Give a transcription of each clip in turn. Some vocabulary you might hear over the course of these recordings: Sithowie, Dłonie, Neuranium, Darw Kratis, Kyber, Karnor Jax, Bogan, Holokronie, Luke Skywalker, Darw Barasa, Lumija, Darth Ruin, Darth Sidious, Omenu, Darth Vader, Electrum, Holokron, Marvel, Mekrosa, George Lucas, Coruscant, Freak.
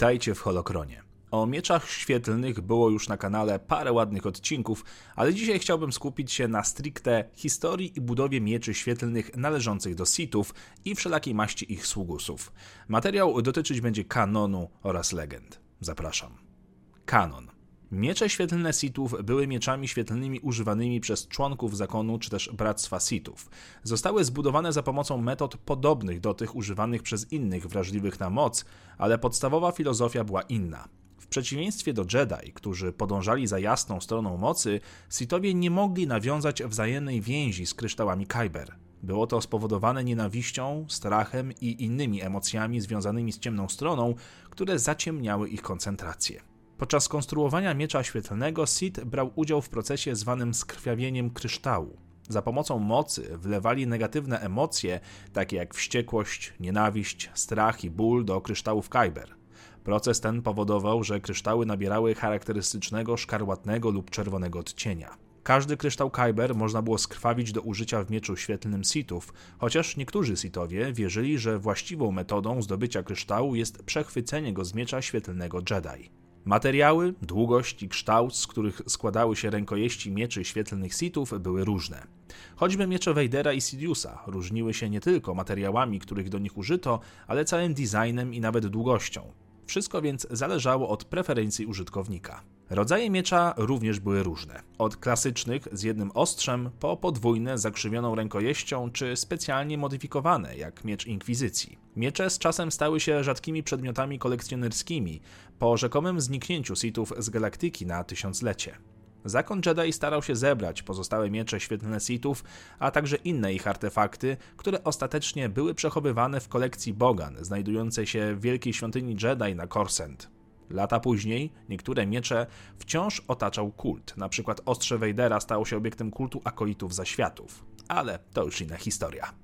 Witajcie w Holokronie. O mieczach świetlnych było już na kanale parę ładnych odcinków, ale dzisiaj chciałbym skupić się na stricte historii i budowie mieczy świetlnych należących do Sithów i wszelakiej maści ich sługusów. Materiał dotyczyć będzie kanonu oraz legend. Zapraszam. Kanon. Miecze świetlne Sithów były mieczami świetlnymi używanymi przez członków zakonu czy też bractwa Sithów. Zostały zbudowane za pomocą metod podobnych do tych używanych przez innych wrażliwych na moc, ale podstawowa filozofia była inna. W przeciwieństwie do Jedi, którzy podążali za jasną stroną mocy, Sithowie nie mogli nawiązać wzajemnej więzi z kryształami Kyber. Było to spowodowane nienawiścią, strachem i innymi emocjami związanymi z ciemną stroną, które zaciemniały ich koncentrację. Podczas konstruowania miecza świetlnego Sith brał udział w procesie zwanym skrwawieniem kryształu. Za pomocą mocy wlewali negatywne emocje, takie jak wściekłość, nienawiść, strach i ból do kryształów Kyber. Proces ten powodował, że kryształy nabierały charakterystycznego szkarłatnego lub czerwonego odcienia. Każdy kryształ Kyber można było skrwawić do użycia w mieczu świetlnym Sithów, chociaż niektórzy Sithowie wierzyli, że właściwą metodą zdobycia kryształu jest przechwycenie go z miecza świetlnego Jedi. Materiały, długość i kształt, z których składały się rękojeści mieczy świetlnych Sithów, były różne. Choćby miecze Wejdera i Sidiousa różniły się nie tylko materiałami, których do nich użyto, ale całym designem i nawet długością. Wszystko więc zależało od preferencji użytkownika. Rodzaje miecza również były różne. Od klasycznych z jednym ostrzem po podwójne z zakrzywioną rękojeścią czy specjalnie modyfikowane jak miecz Inkwizycji. Miecze z czasem stały się rzadkimi przedmiotami kolekcjonerskimi po rzekomym zniknięciu Sithów z galaktyki na 1000-lecie. Zakon Jedi starał się zebrać pozostałe miecze świetlne Sithów, a także inne ich artefakty, które ostatecznie były przechowywane w kolekcji Bogan, znajdującej się w Wielkiej Świątyni Jedi na Coruscant. Lata później niektóre miecze wciąż otaczał kult, np. ostrze Wejdera stało się obiektem kultu akolitów zaświatów. Ale to już inna historia.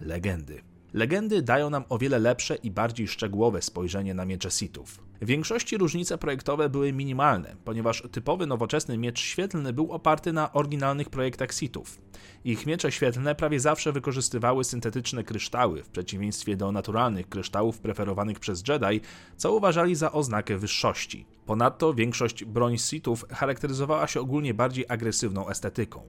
Legendy. Legendy dają nam o wiele lepsze i bardziej szczegółowe spojrzenie na miecze Sithów. W większości różnice projektowe były minimalne, ponieważ typowy nowoczesny miecz świetlny był oparty na oryginalnych projektach Sithów. Ich miecze świetlne prawie zawsze wykorzystywały syntetyczne kryształy, w przeciwieństwie do naturalnych kryształów preferowanych przez Jedi, co uważali za oznakę wyższości. Ponadto większość broni Sithów charakteryzowała się ogólnie bardziej agresywną estetyką.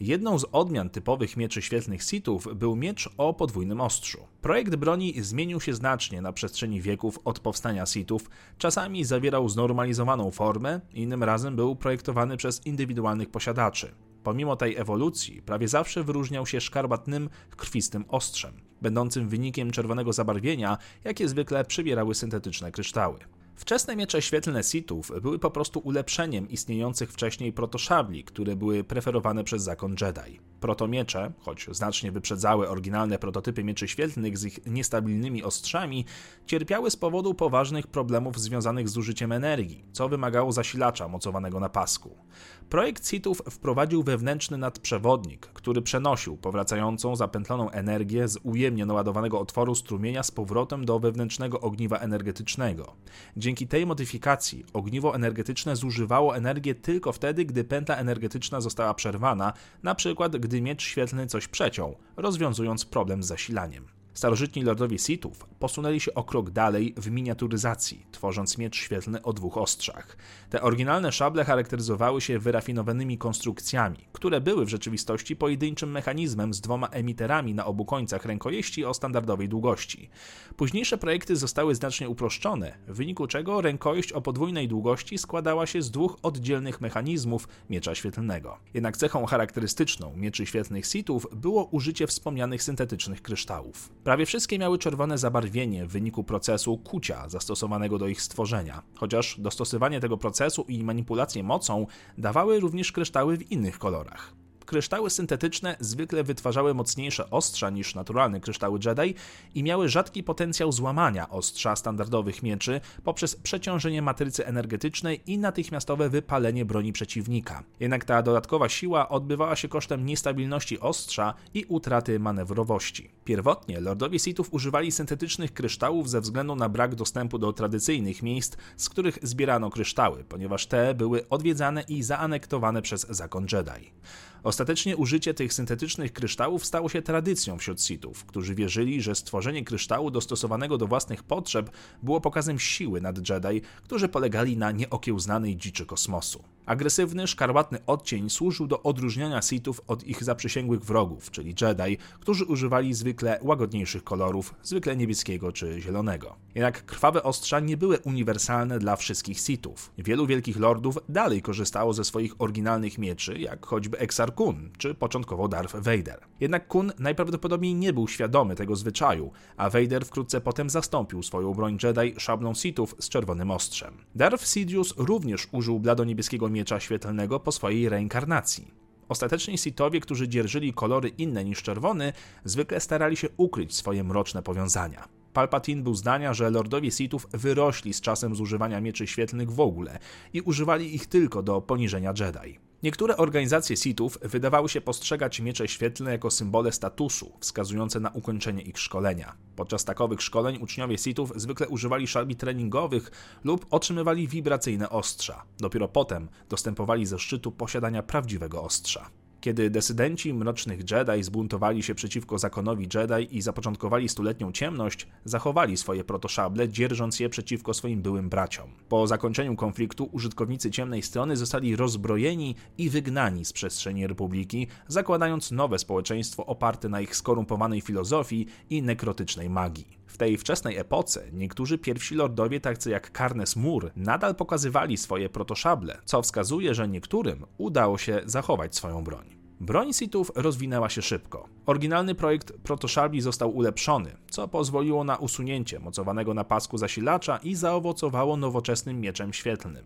Jedną z odmian typowych mieczy świetlnych Sithów był miecz o podwójnym ostrzu. Projekt broni zmienił się znacznie na przestrzeni wieków od powstania Sithów. Czasami zawierał znormalizowaną formę, innym razem był projektowany przez indywidualnych posiadaczy. Pomimo tej ewolucji, prawie zawsze wyróżniał się szkarłatnym, krwistym ostrzem, będącym wynikiem czerwonego zabarwienia, jakie zwykle przybierały syntetyczne kryształy. Wczesne miecze świetlne Sithów były po prostu ulepszeniem istniejących wcześniej protoszabli, które były preferowane przez zakon Jedi. Protomiecze, choć znacznie wyprzedzały oryginalne prototypy mieczy świetlnych z ich niestabilnymi ostrzami, cierpiały z powodu poważnych problemów związanych z użyciem energii, co wymagało zasilacza mocowanego na pasku. Projekt Sithów wprowadził wewnętrzny nadprzewodnik, który przenosił powracającą zapętloną energię z ujemnie naładowanego otworu strumienia z powrotem do wewnętrznego ogniwa energetycznego. Dzięki tej modyfikacji ogniwo energetyczne zużywało energię tylko wtedy, gdy pętla energetyczna została przerwana, np. gdy miecz świetlny coś przeciął, rozwiązując problem z zasilaniem. Starożytni lordowie Sithów posunęli się o krok dalej w miniaturyzacji, tworząc miecz świetlny o dwóch ostrzach. Te oryginalne szable charakteryzowały się wyrafinowanymi konstrukcjami, które były w rzeczywistości pojedynczym mechanizmem z dwoma emiterami na obu końcach rękojeści o standardowej długości. Późniejsze projekty zostały znacznie uproszczone, w wyniku czego rękojeść o podwójnej długości składała się z dwóch oddzielnych mechanizmów miecza świetlnego. Jednak cechą charakterystyczną mieczy świetlnych Sithów było użycie wspomnianych syntetycznych kryształów. Prawie wszystkie miały czerwone zabarwienie w wyniku procesu kucia zastosowanego do ich stworzenia, chociaż dostosowanie tego procesu i manipulacje mocą dawały również kryształy w innych kolorach. Kryształy syntetyczne zwykle wytwarzały mocniejsze ostrza niż naturalne kryształy Jedi i miały rzadki potencjał złamania ostrza standardowych mieczy poprzez przeciążenie matrycy energetycznej i natychmiastowe wypalenie broni przeciwnika. Jednak ta dodatkowa siła odbywała się kosztem niestabilności ostrza i utraty manewrowości. Pierwotnie lordowie Sithów używali syntetycznych kryształów ze względu na brak dostępu do tradycyjnych miejsc, z których zbierano kryształy, ponieważ te były odwiedzane i zaanektowane przez zakon Jedi. Ostatecznie użycie tych syntetycznych kryształów stało się tradycją wśród Sithów, którzy wierzyli, że stworzenie kryształu dostosowanego do własnych potrzeb było pokazem siły nad Jedi, którzy polegali na nieokiełznanej dziczy kosmosu. Agresywny, szkarłatny odcień służył do odróżniania Sithów od ich zaprzysięgłych wrogów, czyli Jedi, którzy używali zwykle łagodniejszych kolorów, zwykle niebieskiego czy zielonego. Jednak krwawe ostrza nie były uniwersalne dla wszystkich Sithów. Wielu wielkich lordów dalej korzystało ze swoich oryginalnych mieczy, jak choćby Exar Kun, czy początkowo Darth Vader. Jednak Kun najprawdopodobniej nie był świadomy tego zwyczaju, a Vader wkrótce potem zastąpił swoją broń Jedi szablą Sithów z czerwonym ostrzem. Darth Sidious również użył bladoniebieskiego miecza świetlnego po swojej reinkarnacji. Ostatecznie Sithowie, którzy dzierżyli kolory inne niż czerwony, zwykle starali się ukryć swoje mroczne powiązania. Palpatine był zdania, że lordowie Sithów wyrośli z czasem z używania mieczy świetlnych w ogóle i używali ich tylko do poniżenia Jedi. Niektóre organizacje Sithów wydawały się postrzegać miecze świetlne jako symbole statusu, wskazujące na ukończenie ich szkolenia. Podczas takowych szkoleń uczniowie Sithów zwykle używali szabli treningowych lub otrzymywali wibracyjne ostrza. Dopiero potem dostępowali zaszczytu posiadania prawdziwego ostrza. Kiedy desydenci Mrocznych Jedi zbuntowali się przeciwko zakonowi Jedi i zapoczątkowali stuletnią ciemność, zachowali swoje protoszable, dzierżąc je przeciwko swoim byłym braciom. Po zakończeniu konfliktu użytkownicy Ciemnej Strony zostali rozbrojeni i wygnani z przestrzeni Republiki, zakładając nowe społeczeństwo oparte na ich skorumpowanej filozofii i nekrotycznej magii. W tej wczesnej epoce niektórzy pierwsi lordowie, tacy jak Carnes Moore, nadal pokazywali swoje protoszable, co wskazuje, że niektórym udało się zachować swoją broń. Broń Sithów rozwinęła się szybko. Oryginalny projekt protoszabli został ulepszony, co pozwoliło na usunięcie mocowanego na pasku zasilacza i zaowocowało nowoczesnym mieczem świetlnym.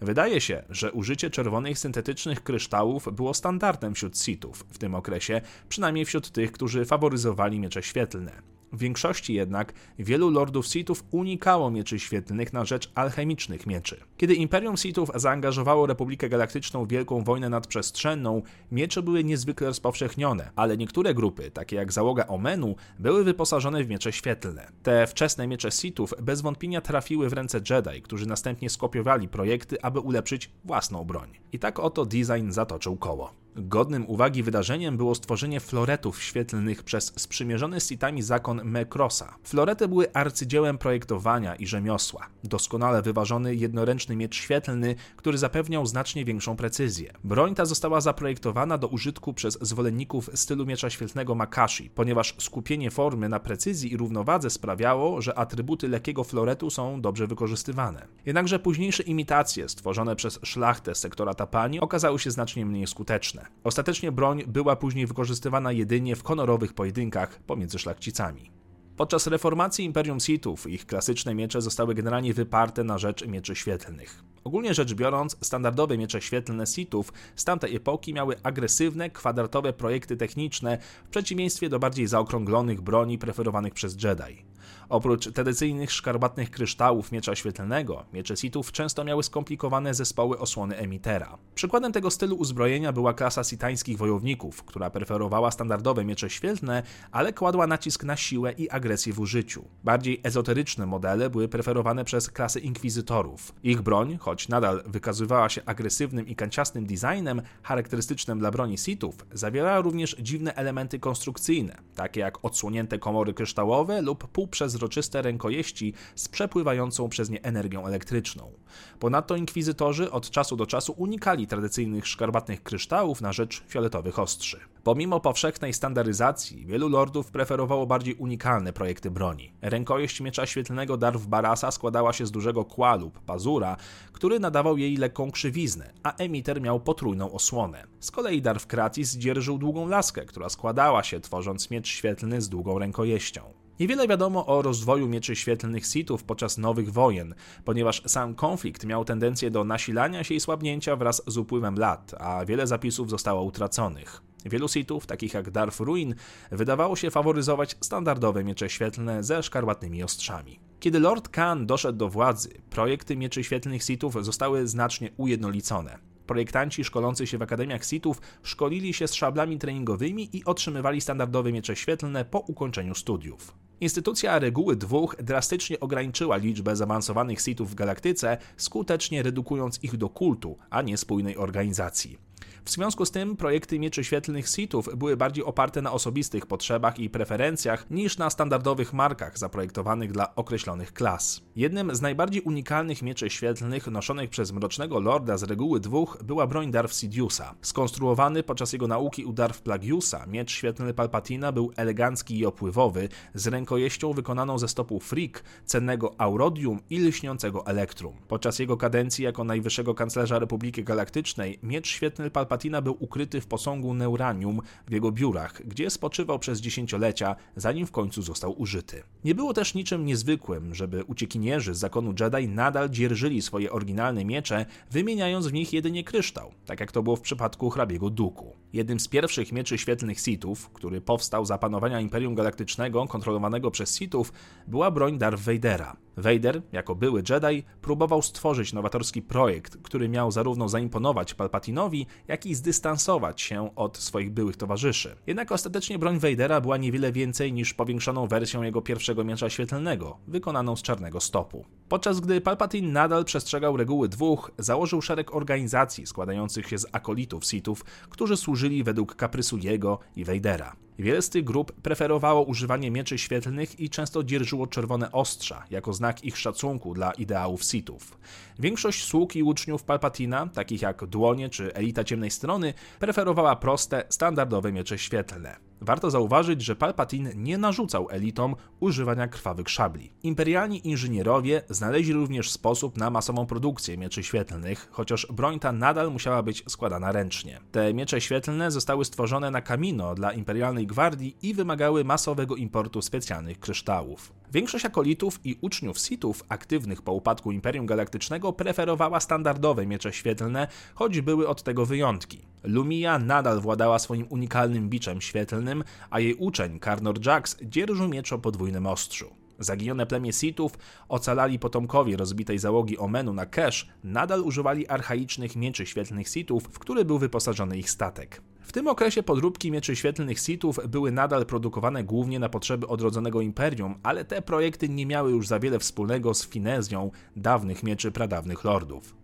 Wydaje się, że użycie czerwonych syntetycznych kryształów było standardem wśród Sithów w tym okresie, przynajmniej wśród tych, którzy faworyzowali miecze świetlne. W większości jednak wielu lordów Sithów unikało mieczy świetlnych na rzecz alchemicznych mieczy. Kiedy Imperium Sithów zaangażowało Republikę Galaktyczną w Wielką Wojnę Nadprzestrzenną, miecze były niezwykle rozpowszechnione, ale niektóre grupy, takie jak załoga Omenu, były wyposażone w miecze świetlne. Te wczesne miecze Sithów bez wątpienia trafiły w ręce Jedi, którzy następnie skopiowali projekty, aby ulepszyć własną broń. I tak oto design zatoczył koło. Godnym uwagi wydarzeniem było stworzenie floretów świetlnych przez sprzymierzony z Sithami zakon Mekrosa. Florety były arcydziełem projektowania i rzemiosła. Doskonale wyważony jednoręczny miecz świetlny, który zapewniał znacznie większą precyzję. Broń ta została zaprojektowana do użytku przez zwolenników stylu miecza świetlnego Makashi, ponieważ skupienie formy na precyzji i równowadze sprawiało, że atrybuty lekkiego floretu są dobrze wykorzystywane. Jednakże późniejsze imitacje stworzone przez szlachtę z sektora Tapani okazały się znacznie mniej skuteczne. Ostatecznie broń była później wykorzystywana jedynie w honorowych pojedynkach pomiędzy szlachcicami. Podczas reformacji Imperium Sithów ich klasyczne miecze zostały generalnie wyparte na rzecz mieczy świetlnych. Ogólnie rzecz biorąc, standardowe miecze świetlne Sithów z tamtej epoki miały agresywne, kwadratowe projekty techniczne w przeciwieństwie do bardziej zaokrąglonych broni preferowanych przez Jedi. Oprócz tradycyjnych szkarłatnych kryształów miecza świetlnego, miecze Sithów często miały skomplikowane zespoły osłony emitera. Przykładem tego stylu uzbrojenia była klasa sitańskich wojowników, która preferowała standardowe miecze świetlne, ale kładła nacisk na siłę i agresję w użyciu. Bardziej ezoteryczne modele były preferowane przez klasy inkwizytorów. Ich broń, choć nadal wykazywała się agresywnym i kanciastym designem charakterystycznym dla broni Sithów, zawierała również dziwne elementy konstrukcyjne, takie jak odsłonięte komory kryształowe lub półprzezroczyste rękojeści z przepływającą przez nie energią elektryczną. Ponadto inkwizytorzy od czasu do czasu unikali tradycyjnych szkarłatnych kryształów na rzecz fioletowych ostrzy. Pomimo powszechnej standaryzacji, wielu lordów preferowało bardziej unikalne projekty broni. Rękojeść miecza świetlnego Darw Barasa składała się z dużego kła lub pazura, który nadawał jej lekką krzywiznę, a emiter miał potrójną osłonę. Z kolei Darw Kratis dzierżył długą laskę, która składała się, tworząc miecz świetlny z długą rękojeścią. Niewiele wiadomo o rozwoju mieczy świetlnych Sithów podczas nowych wojen, ponieważ sam konflikt miał tendencję do nasilania się i słabnięcia wraz z upływem lat, a wiele zapisów zostało utraconych. Wielu Sithów, takich jak Darth Ruin, wydawało się faworyzować standardowe miecze świetlne ze szkarłatnymi ostrzami. Kiedy Lord Khan doszedł do władzy, projekty mieczy świetlnych Sithów zostały znacznie ujednolicone. Projektanci szkolący się w akademiach Sithów szkolili się z szablami treningowymi i otrzymywali standardowe miecze świetlne po ukończeniu studiów. Instytucja reguły 2 drastycznie ograniczyła liczbę zaawansowanych Sithów w galaktyce, skutecznie redukując ich do kultu, a nie spójnej organizacji. W związku z tym projekty mieczy świetlnych Sithów były bardziej oparte na osobistych potrzebach i preferencjach niż na standardowych markach zaprojektowanych dla określonych klas. Jednym z najbardziej unikalnych mieczy świetlnych noszonych przez Mrocznego Lorda z reguły dwóch była broń Darth Sidiousa. Skonstruowany podczas jego nauki u Darth Plagueisa, miecz świetlny Palpatina był elegancki i opływowy, z rękojeścią wykonaną ze stopu Freak, cennego Aurodium i lśniącego Electrum. Podczas jego kadencji jako najwyższego kanclerza Republiki Galaktycznej miecz świetlny Palpatina był ukryty w posągu Neuranium w jego biurach, gdzie spoczywał przez dziesięciolecia, zanim w końcu został użyty. Nie było też niczym niezwykłym, żeby uciekinierzy z zakonu Jedi nadal dzierżyli swoje oryginalne miecze, wymieniając w nich jedynie kryształ, tak jak to było w przypadku hrabiego Duku. Jednym z pierwszych mieczy świetlnych Sithów, który powstał za panowania Imperium Galaktycznego kontrolowanego przez Sithów, była broń Darth Vadera. Vader, jako były Jedi, próbował stworzyć nowatorski projekt, który miał zarówno zaimponować Palpatinowi, jak i zdystansować się od swoich byłych towarzyszy. Jednak ostatecznie broń Vadera była niewiele więcej niż powiększoną wersją jego pierwszego miecza świetlnego, wykonaną z czarnego stopu. Podczas gdy Palpatine nadal przestrzegał reguły dwóch, założył szereg organizacji składających się z akolitów Sithów, którzy służyli według kaprysu jego i Vadera. Wiele z tych grup preferowało używanie mieczy świetlnych i często dzierżyło czerwone ostrza, jako znak ich szacunku dla ideałów Sithów. Większość sług i uczniów Palpatina, takich jak Dłonie czy Elita Ciemnej Strony, preferowała proste, standardowe miecze świetlne. Warto zauważyć, że Palpatine nie narzucał elitom używania krwawych szabli. Imperialni inżynierowie znaleźli również sposób na masową produkcję mieczy świetlnych, chociaż broń ta nadal musiała być składana ręcznie. Te miecze świetlne zostały stworzone na Kamino dla Imperialnej Gwardii i wymagały masowego importu specjalnych kryształów. Większość akolitów i uczniów Sithów aktywnych po upadku Imperium Galaktycznego preferowała standardowe miecze świetlne, choć były od tego wyjątki. Lumija nadal władała swoim unikalnym biczem świetlnym, a jej uczeń, Karnor Jax, dzierżył miecz o podwójnym ostrzu. Zaginione plemię Sithów, ocalali potomkowie rozbitej załogi Omenu na Kesz, nadal używali archaicznych mieczy świetlnych Sithów, w które był wyposażony ich statek. W tym okresie podróbki mieczy świetlnych Sithów były nadal produkowane głównie na potrzeby odrodzonego imperium, ale te projekty nie miały już za wiele wspólnego z finezją dawnych mieczy pradawnych lordów.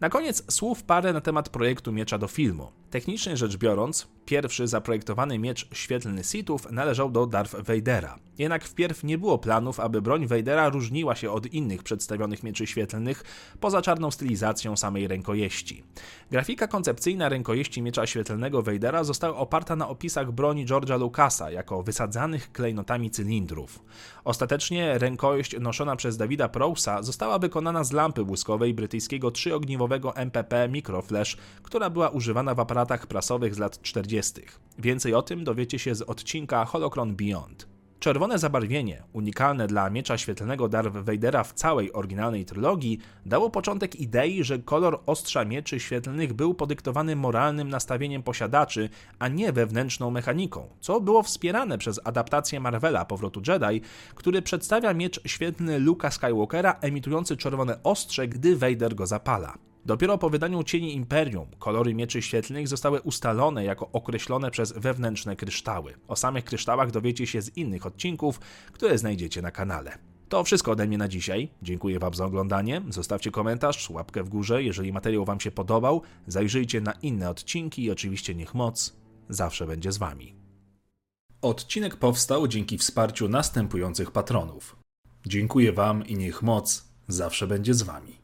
Na koniec słów parę na temat projektu miecza do filmu. Technicznie rzecz biorąc, pierwszy zaprojektowany miecz świetlny Sithów należał do Darth Vadera. Jednak wpierw nie było planów, aby broń Vadera różniła się od innych przedstawionych mieczy świetlnych poza czarną stylizacją samej rękojeści. Grafika koncepcyjna rękojeści miecza świetlnego Vadera została oparta na opisach broni George'a Lucasa jako wysadzanych klejnotami cylindrów. Ostatecznie rękojeść noszona przez Davida Prowsa została wykonana z lampy błyskowej brytyjskiego trzyogniwowego MPP Microflash, która była używana w aparatach prasowych z lat 40. Więcej o tym dowiecie się z odcinka Holokron Beyond. Czerwone zabarwienie, unikalne dla miecza świetlnego Darth Vadera w całej oryginalnej trylogii, dało początek idei, że kolor ostrza mieczy świetlnych był podyktowany moralnym nastawieniem posiadaczy, a nie wewnętrzną mechaniką, co było wspierane przez adaptację Marvela Powrotu Jedi, który przedstawia miecz świetlny Luke'a Skywalkera emitujący czerwone ostrze, gdy Vader go zapala. Dopiero po wydaniu Cieni Imperium kolory mieczy świetlnych zostały ustalone jako określone przez wewnętrzne kryształy. O samych kryształach dowiecie się z innych odcinków, które znajdziecie na kanale. To wszystko ode mnie na dzisiaj. Dziękuję Wam za oglądanie. Zostawcie komentarz, łapkę w górze, jeżeli materiał Wam się podobał. Zajrzyjcie na inne odcinki i oczywiście niech moc zawsze będzie z Wami. Odcinek powstał dzięki wsparciu następujących patronów. Dziękuję Wam i niech moc zawsze będzie z Wami.